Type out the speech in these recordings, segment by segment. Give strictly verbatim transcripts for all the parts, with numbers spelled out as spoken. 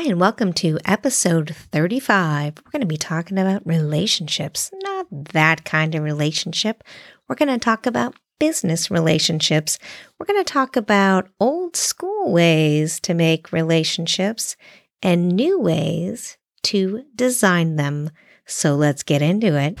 Hi, and welcome to episode thirty-five. We're going to be talking about relationships, not that kind of relationship. We're going to talk about business relationships. We're going to talk about old school ways to make relationships and new ways to design them. So let's get into it.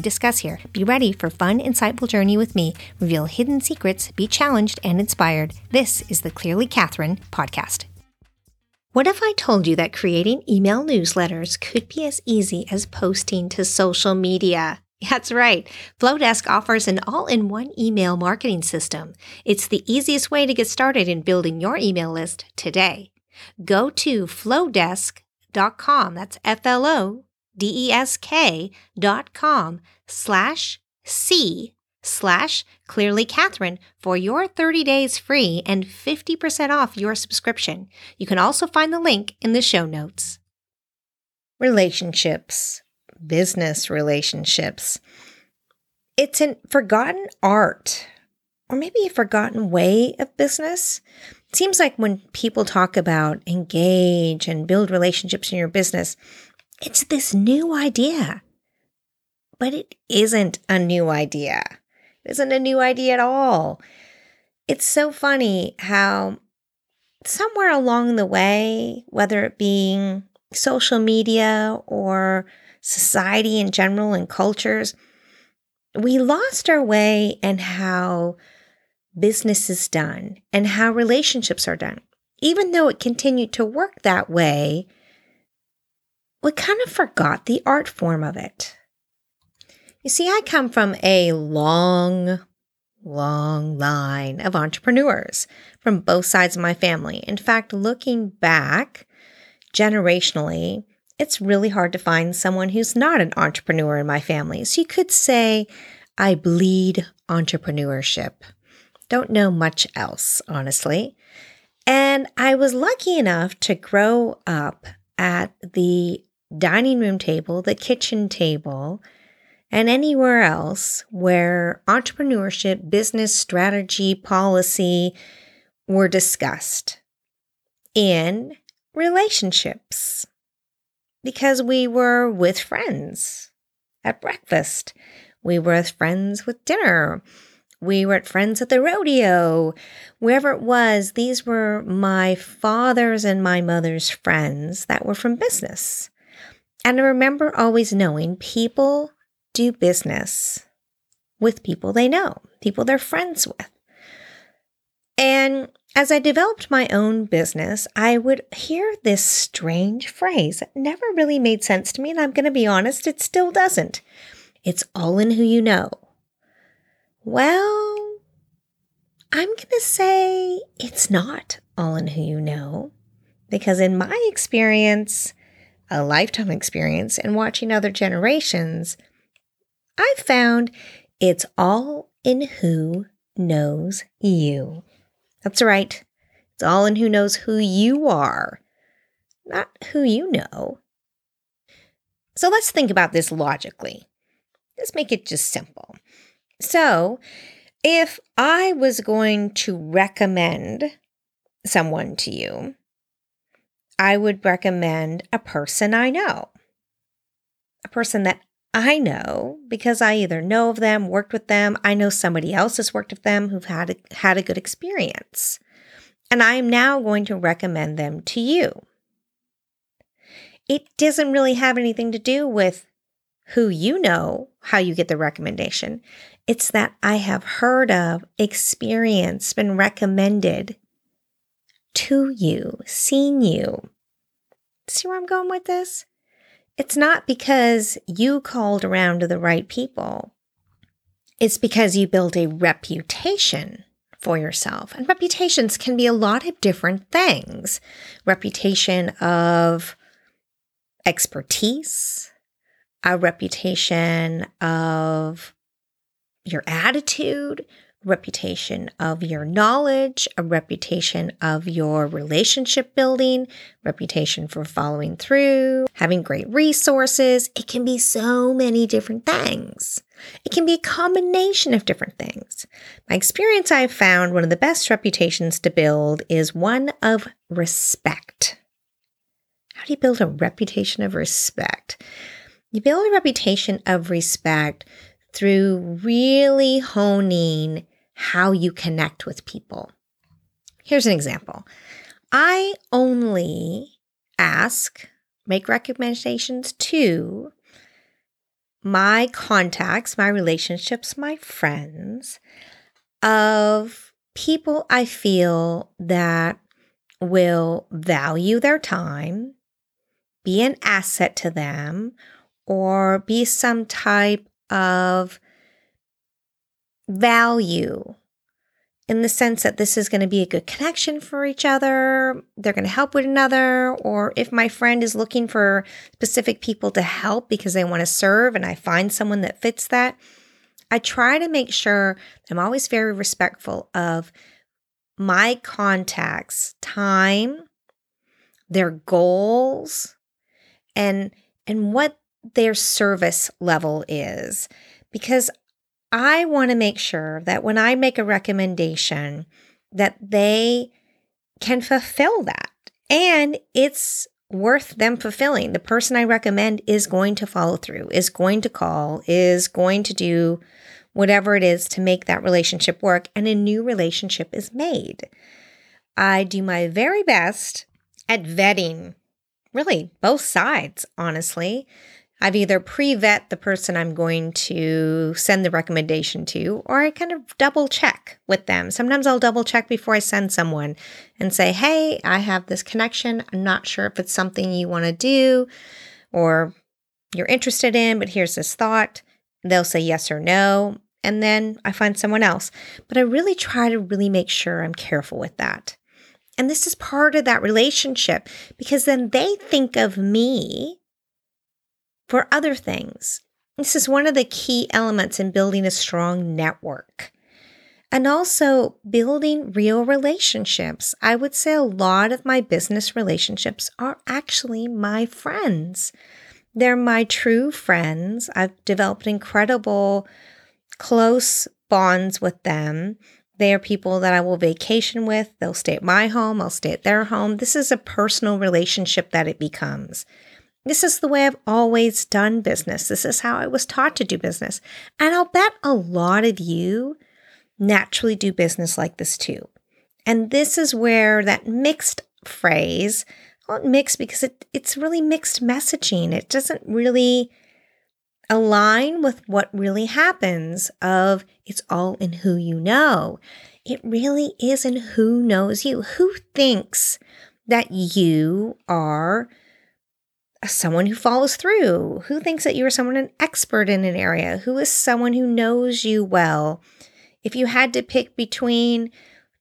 discuss here. Be ready for a fun, insightful journey with me. Reveal hidden secrets, be challenged and inspired. This is the Clearly Catherine Podcast. What if I told you that creating email newsletters could be as easy as posting to social media? That's right. Flodesk offers an all-in-one email marketing system. It's the easiest way to get started in building your email list today. Go to flodesk dot com. That's F-L-O-D-E-S-K dot com slash C slash Clearly Catherine for your thirty days free and fifty percent off your subscription. You can also find the link in the show notes. Relationships. Business relationships. It's a forgotten art, or maybe a forgotten way of business. It seems like when people talk about engage and build relationships in your business, it's this new idea. But it isn't a new idea. It isn't a new idea at all. It's so funny how somewhere along the way, whether it being social media or society in general and cultures, we lost our way in how business is done and how relationships are done. Even though it continued to work that way, we kind of forgot the art form of it. You see, I come from a long, long line of entrepreneurs from both sides of my family. In fact, looking back generationally, it's really hard to find someone who's not an entrepreneur in my family. So you could say, I bleed entrepreneurship. Don't know much else, honestly. And I was lucky enough to grow up at the dining room table, the kitchen table, and anywhere else where entrepreneurship, business strategy, policy were discussed in relationships. Because we were with friends at breakfast. We were with friends with dinner. We were at friends at the rodeo. Wherever it was, these were my father's and my mother's friends that were from business. And I remember always knowing people do business with people they know, people they're friends with. And as I developed my own business, I would hear this strange phrase that never really made sense to me, and I'm going to be honest, it still doesn't. It's all in who you know. Well, I'm going to say it's not all in who you know, because in my experience, a lifetime experience, and watching other generations, I've found it's all in who knows you. That's right. It's all in who knows who you are, not who you know. So let's think about this logically. Let's make it just simple. So if I was going to recommend someone to you, I would recommend a person I know, a person that I know because I either know of them, worked with them, I know somebody else has worked with them who've had a, had a good experience, and I am now going to recommend them to you. It doesn't really have anything to do with who you know, how you get the recommendation. It's that I have heard of, experienced, been recommended to you, seen you. See where I'm going with this? It's not because you called around to the right people. It's because you built a reputation for yourself. And reputations can be a lot of different things. Reputation of expertise, a reputation of your attitude, reputation of your knowledge, a reputation of your relationship building, reputation for following through, having great resources. It can be so many different things. It can be a combination of different things. My experience, I've found one of the best reputations to build is one of respect. How do you build a reputation of respect? You build a reputation of respect through really honing how you connect with people. Here's an example. I only ask, make recommendations to my contacts, my relationships, my friends, of people I feel that will value their time, be an asset to them, or be some type of value in the sense that this is going to be a good connection for each other, they're going to help one another, or if my friend is looking for specific people to help because they want to serve and I find someone that fits that, I try to make sure I'm always very respectful of my contacts' time, their goals, and and what their service level is, because I want to make sure that when I make a recommendation that they can fulfill that and it's worth them fulfilling. The person I recommend is going to follow through, is going to call, is going to do whatever it is to make that relationship work, and a new relationship is made. I do my very best at vetting, really both sides, honestly. I've either pre-vet the person I'm going to send the recommendation to, or I kind of double check with them. Sometimes I'll double check before I send someone and say, hey, I have this connection. I'm not sure if it's something you want to do or you're interested in, but here's this thought. They'll say yes or no. And then I find someone else. But I really try to really make sure I'm careful with that. And this is part of that relationship, because then they think of me for other things. This is one of the key elements in building a strong network. And also building real relationships. I would say a lot of my business relationships are actually my friends. They're my true friends. I've developed incredible close bonds with them. They are people that I will vacation with. They'll stay at my home. I'll stay at their home. This is a personal relationship that it becomes. This is the way I've always done business. This is how I was taught to do business. And I'll bet a lot of you naturally do business like this too. And this is where that mixed phrase, I won't mix because it, it's really mixed messaging. It doesn't really align with what really happens of it's all in who you know. It really is in who knows you. Who thinks that you are someone who follows through? Who thinks that you are someone, an expert in an area? Who is someone who knows you well? If you had to pick between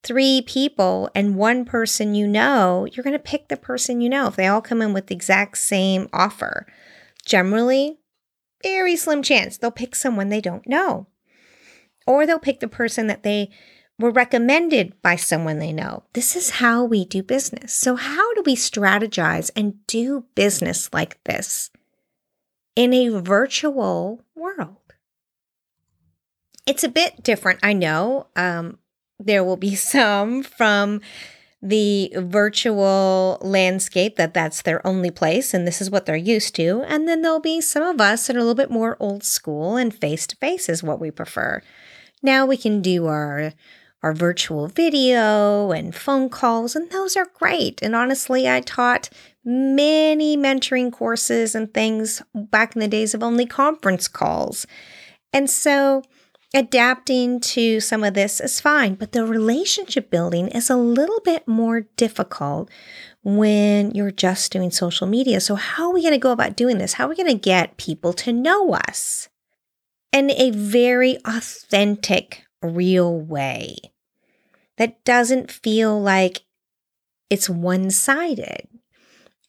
three people and one person you know, you're going to pick the person you know if they all come in with the exact same offer. Generally, very slim chance they'll pick someone they don't know. Or they'll pick the person that they were recommended by someone they know. This is how we do business. So how do we strategize and do business like this in a virtual world? It's a bit different, I know. Um, there will be some from the virtual landscape that that's their only place and this is what they're used to. And then there'll be some of us that are a little bit more old school and face-to-face is what we prefer. Now we can do our our virtual video and phone calls, and those are great. And honestly, I taught many mentoring courses and things back in the days of only conference calls. And so adapting to some of this is fine, but the relationship building is a little bit more difficult when you're just doing social media. So how are we going to go about doing this? How are we going to get people to know us in a very authentic, real way? that doesn't feel like it's one-sided.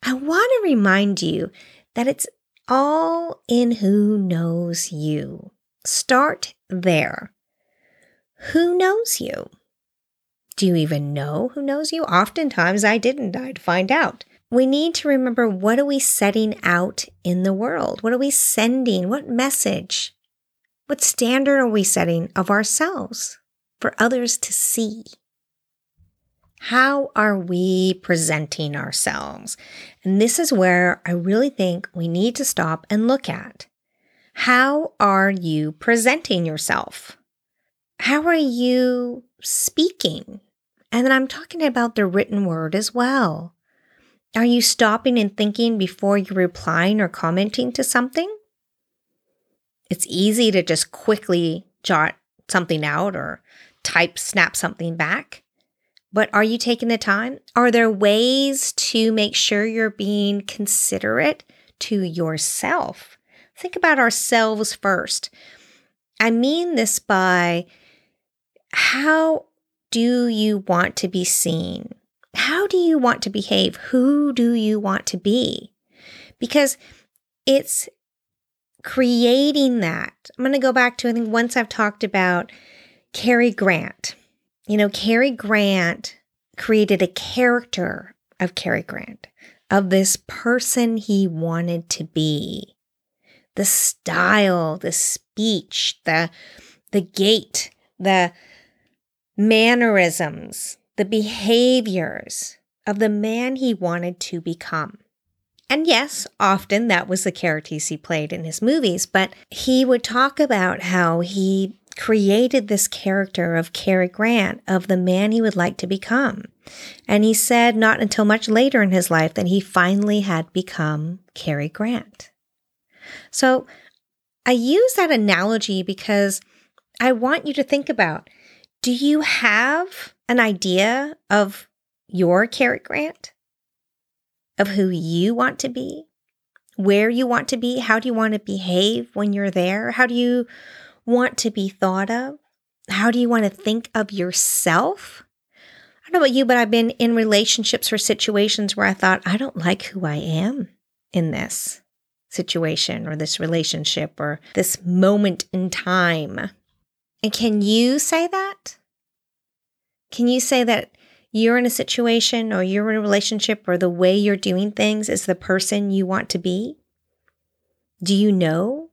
I want to remind you that it's all in who knows you. Start there. Who knows you? Do you even know who knows you? Oftentimes I didn't. I'd find out. We need to remember, what are we setting out in the world? What are we sending? What message? What standard are we setting of ourselves for others to see? How are we presenting ourselves? And this is where I really think we need to stop and look at. How are you presenting yourself? How are you speaking? And then I'm talking about the written word as well. Are you stopping and thinking before you're replying or commenting to something? It's easy to just quickly jot something out or type, snap something back. But are you taking the time? Are there ways to make sure you're being considerate to yourself? Think about ourselves first. I mean this by, how do you want to be seen? How do you want to behave? Who do you want to be? Because it's creating that. I'm going to go back to, I think once I've talked about Cary Grant. You know, Cary Grant created a character of Cary Grant, of this person he wanted to be. The style, the speech, the, the gait, the mannerisms, the behaviors of the man he wanted to become. And yes, often that was the characters he played in his movies, but he would talk about how he created this character of Cary Grant, of the man he would like to become. And he said not until much later in his life that he finally had become Cary Grant. So I use that analogy because I want you to think about, do you have an idea of your Cary Grant? Of who you want to be? Where you want to be? How do you want to behave when you're there? How do you want to be thought of? How do you want to think of yourself? I don't know about you, but I've been in relationships or situations where I thought, I don't like who I am in this situation or this relationship or this moment in time. And can you say that? Can you say that you're in a situation or you're in a relationship or the way you're doing things is the person you want to be? Do you know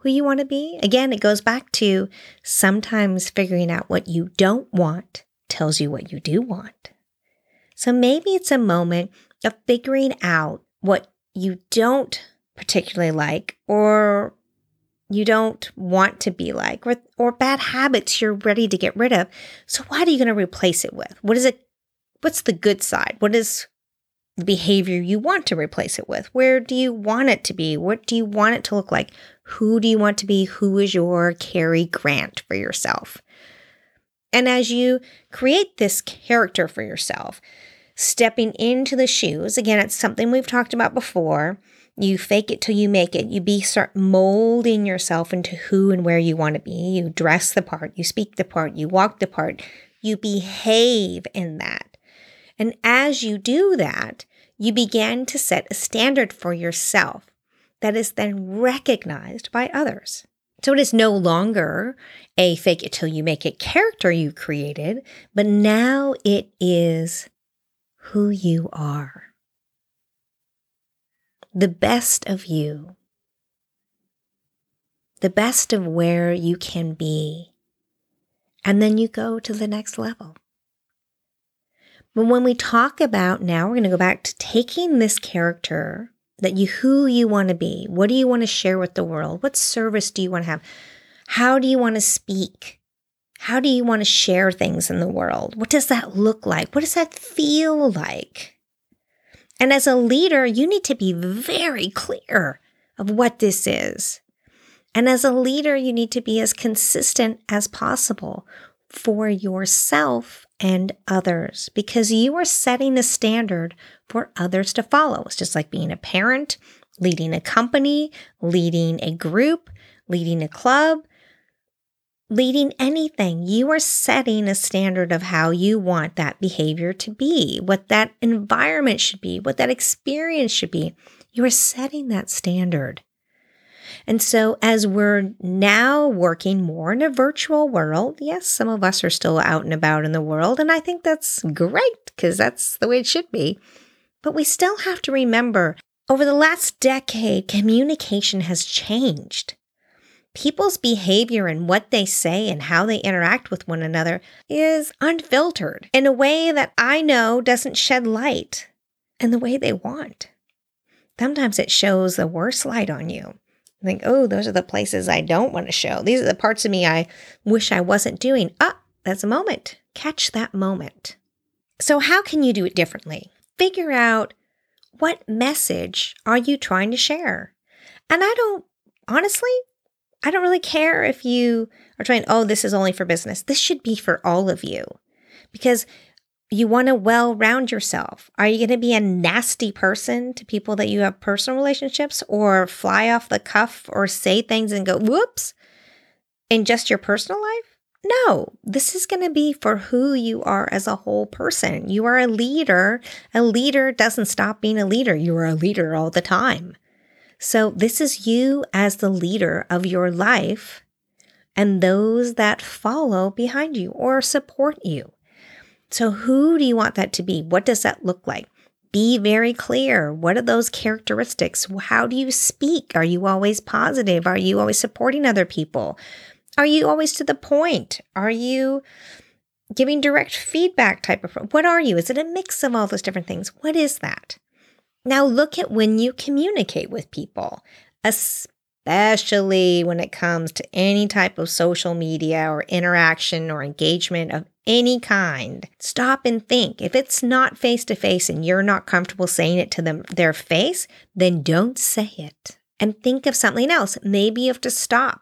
who you want to be? Again, it goes back to sometimes figuring out what you don't want tells you what you do want. So maybe it's a moment of figuring out what you don't particularly like or you don't want to be like, or, or bad habits you're ready to get rid of. So what are you going to replace it with? What is it? What's the good side? What is the behavior you want to replace it with? Where do you want it to be? What do you want it to look like? Who do you want to be? Who is your Cary Grant for yourself? And as you create this character for yourself, stepping into the shoes, again, it's something we've talked about before. You fake it till you make it. You be start molding yourself into who and where you want to be. You dress the part, you speak the part, you walk the part, you behave in that. And as you do that, you begin to set a standard for yourself that is then recognized by others. So it is no longer a fake it till you make it character you created, but now it is who you are. The best of you. The best of where you can be. And then you go to the next level. But when we talk about now, we're going to go back to taking this character that you, who you want to be, what do you want to share with the world? What service do you want to have? How do you want to speak? How do you want to share things in the world? What does that look like? What does that feel like? And as a leader, you need to be very clear of what this is. And as a leader, you need to be as consistent as possible for yourself and others, because you are setting a standard for others to follow. It's just like being a parent, leading a company, leading a group, leading a club. leading anything, you are setting a standard of how you want that behavior to be, what that environment should be, what that experience should be. You are setting that standard. And so as we're now working more in a virtual world, yes, some of us are still out and about in the world, and I think that's great because that's the way it should be. But we still have to remember, over the last decade, communication has changed. People's behavior and what they say and how they interact with one another is unfiltered in a way that I know doesn't shed light in the way they want. Sometimes it shows the worst light on you. I think, oh, those are the places I don't want to show. These are the parts of me I wish I wasn't doing. Ah, that's a moment. Catch that moment. So how can you do it differently? Figure out what message are you trying to share? And I don't, honestly, I don't really care if you are trying, oh, this is only for business. This should be for all of you because you want to well-round yourself. Are you going to be a nasty person to people that you have personal relationships or fly off the cuff or say things and go, whoops, in just your personal life? No, this is going to be for who you are as a whole person. You are a leader. A leader doesn't stop being a leader. You are a leader all the time. So this is you as the leader of your life and those that follow behind you or support you. So who do you want that to be? What does that look like? Be very clear. What are those characteristics? How do you speak? Are you always positive? Are you always supporting other people? Are you always to the point? Are you giving direct feedback type of, what are you? Is it a mix of all those different things? What is that? Now look at when you communicate with people, especially when it comes to any type of social media or interaction or engagement of any kind. Stop and think. If it's not face-to-face and you're not comfortable saying it to them, their face, then don't say it. And think of something else. Maybe you have to stop.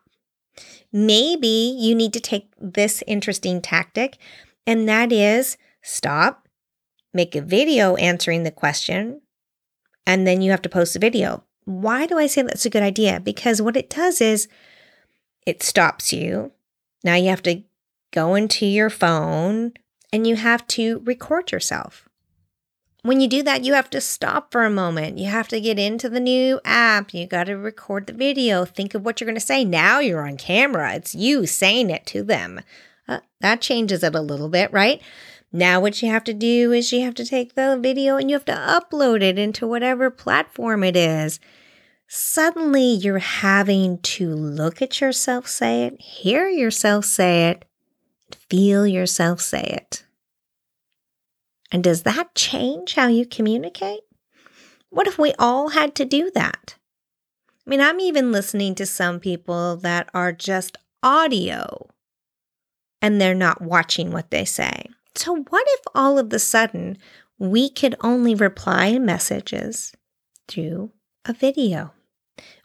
Maybe you need to take this interesting tactic, and that is stop, make a video answering the question, and then you have to post a video. Why do I say that's a good idea? Because what it does is it stops you. Now you have to go into your phone, and you have to record yourself. When you do that, you have to stop for a moment. You have to get into the new app. You got to record the video. Think of what you're going to say. Now you're on camera. It's you saying it to them. Uh, that changes it a little bit, right? Now what you have to do is you have to take the video and you have to upload it into whatever platform it is. Suddenly you're having to look at yourself say it, hear yourself say it, feel yourself say it. And does that change how you communicate? What if we all had to do that? I mean, I'm even listening to some people that are just audio and they're not watching what they say. So what if all of a sudden we could only reply to messages through a video?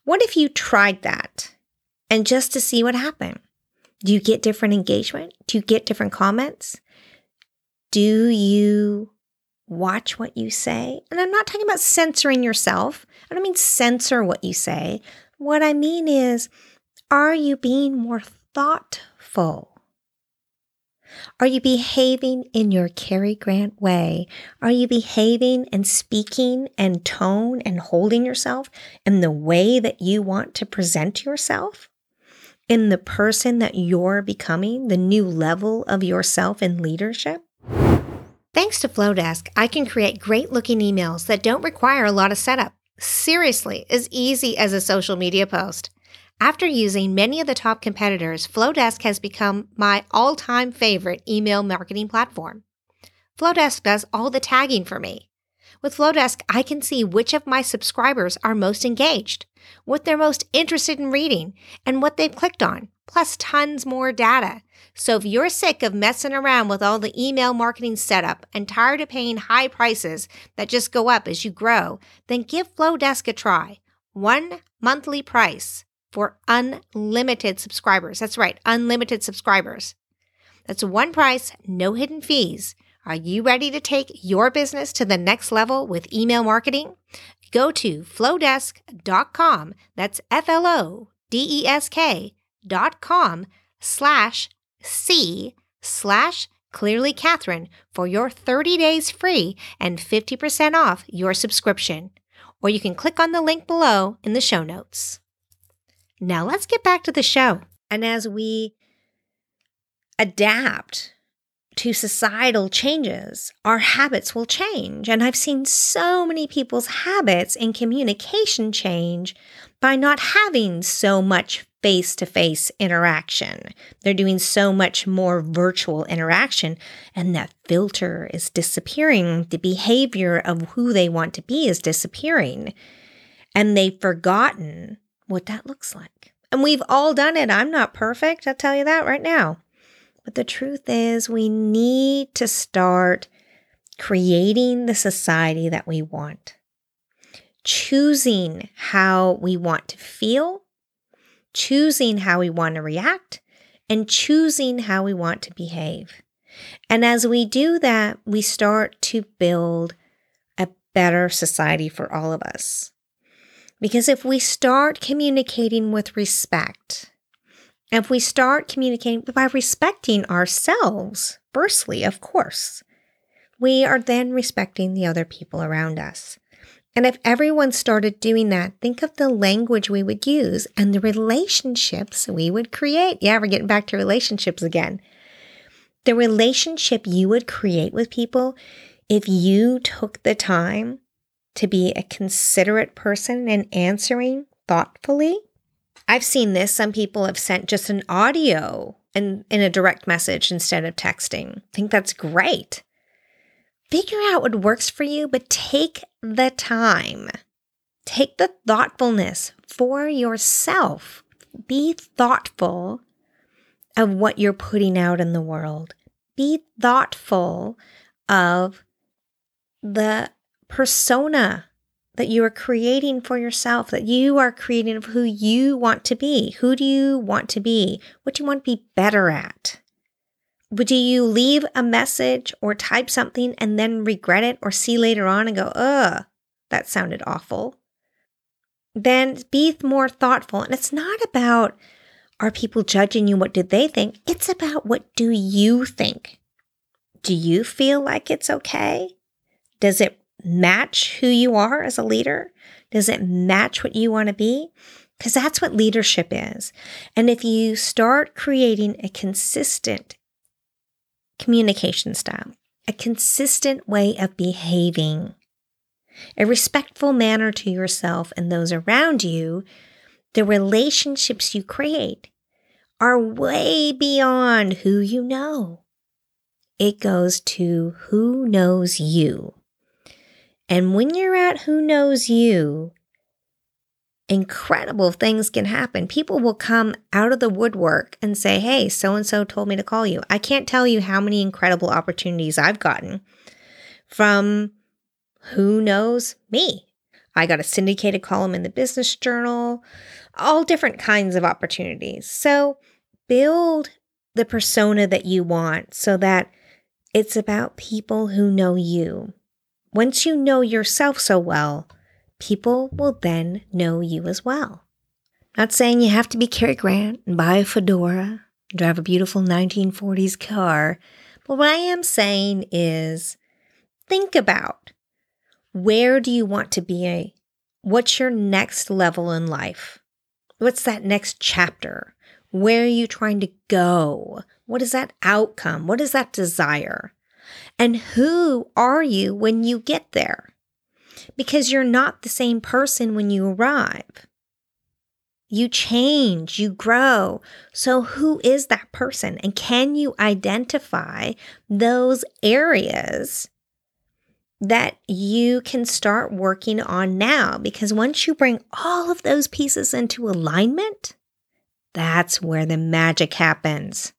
What if you tried that and just to see what happened? Do you get different engagement? Do you get different comments? Do you watch what you say? And I'm not talking about censoring yourself. I don't mean censor what you say. What I mean is, are you being more thoughtful? Are you behaving in your Cary Grant way? Are you behaving and speaking and tone and holding yourself in the way that you want to present yourself? In the person that you're becoming, the new level of yourself in leadership? Thanks to Flodesk, I can create great-looking emails that don't require a lot of setup. Seriously, as easy as a social media post. After using many of the top competitors, Flodesk has become my all-time favorite email marketing platform. Flodesk does all the tagging for me. With Flodesk, I can see which of my subscribers are most engaged, what they're most interested in reading, and what they've clicked on, plus tons more data. So if you're sick of messing around with all the email marketing setup and tired of paying high prices that just go up as you grow, then give Flodesk a try. One monthly price for unlimited subscribers. That's right, unlimited subscribers. That's one price, no hidden fees. Are you ready to take your business to the next level with email marketing? Go to flodesk dot com, that's F L O D E S K dot com slash C slash Clearly Catherine for your thirty days free and fifty percent off your subscription. Or you can click on the link below in the show notes. Now let's get back to the show. And as we adapt to societal changes, our habits will change. And I've seen so many people's habits in communication change by not having so much face-to-face interaction. They're doing so much more virtual interaction, and that filter is disappearing. The behavior of who they want to be is disappearing, and they've forgotten what that looks like. And we've all done it. I'm not perfect. I'll tell you that right now. But the truth is, we need to start creating the society that we want, choosing how we want to feel, choosing how we want to react, and choosing how we want to behave. And as we do that, we start to build a better society for all of us. Because if we start communicating with respect, if we start communicating by respecting ourselves, firstly, of course, we are then respecting the other people around us. And if everyone started doing that, think of the language we would use and the relationships we would create. Yeah, we're getting back to relationships again. The relationship you would create with people if you took the time to be a considerate person and answering thoughtfully. I've seen this. Some people have sent just an audio in, in a direct message instead of texting. I think that's great. Figure out what works for you, but take the time. Take the thoughtfulness for yourself. Be thoughtful of what you're putting out in the world. Be thoughtful of the persona that you are creating for yourself, that you are creating of who you want to be. Who do you want to be? What do you want to be better at? Do you leave a message or type something and then regret it or see later on and go, ugh, that sounded awful? Then be more thoughtful. And it's not about, are people judging you? What did they think? It's about, what do you think? Do you feel like it's okay? Does it match who you are as a leader? Does it match what you want to be? Because that's what leadership is. And if you start creating a consistent communication style, a consistent way of behaving, a respectful manner to yourself and those around you, the relationships you create are way beyond who you know. It goes to who knows you. And when you're at who knows you, incredible things can happen. People will come out of the woodwork and say, hey, so-and-so told me to call you. I can't tell you how many incredible opportunities I've gotten from who knows me. I got a syndicated column in the Business Journal, all different kinds of opportunities. So build the persona that you want so that it's about people who know you. Once you know yourself so well, people will then know you as well. Not saying you have to be Cary Grant and buy a fedora, drive a beautiful nineteen forties car, but what I am saying is, think about, where do you want to be? What's your next level in life? What's that next chapter? Where are you trying to go? What is that outcome? What is that desire? And who are you when you get there? Because you're not the same person when you arrive. You change, you grow. So who is that person? And can you identify those areas that you can start working on now? Because once you bring all of those pieces into alignment, that's where the magic happens.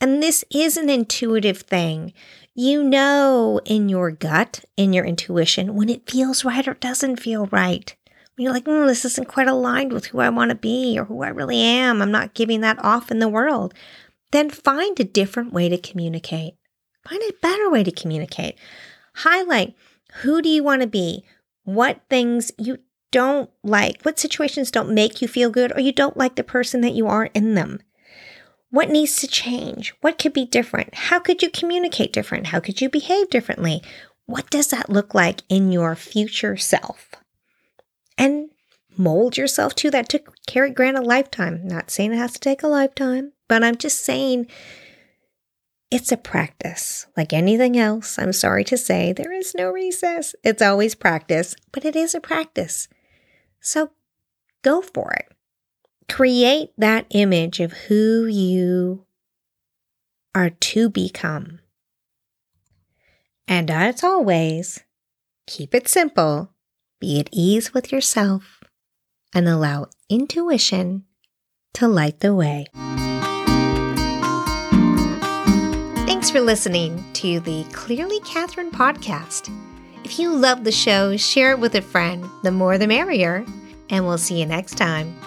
And this is an intuitive thing. You know in your gut, in your intuition, when it feels right or doesn't feel right. When you're like, mm, this isn't quite aligned with who I want to be or who I really am. I'm not giving that off in the world. Then find a different way to communicate. Find a better way to communicate. Highlight, who do you want to be? What things you don't like? What situations don't make you feel good, or you don't like the person that you are in them? What needs to change? What could be different? How could you communicate different? How could you behave differently? What does that look like in your future self? And mold yourself to that. Took Cary Grant a lifetime. Not saying it has to take a lifetime, but I'm just saying it's a practice. Like anything else, I'm sorry to say, there is no recess. It's always practice, but it is a practice. So go for it. Create that image of who you are to become. And as always, keep it simple, be at ease with yourself, and allow intuition to light the way. Thanks for listening to the Clearly Catherine podcast. If you love the show, share it with a friend. The more the merrier. And we'll see you next time.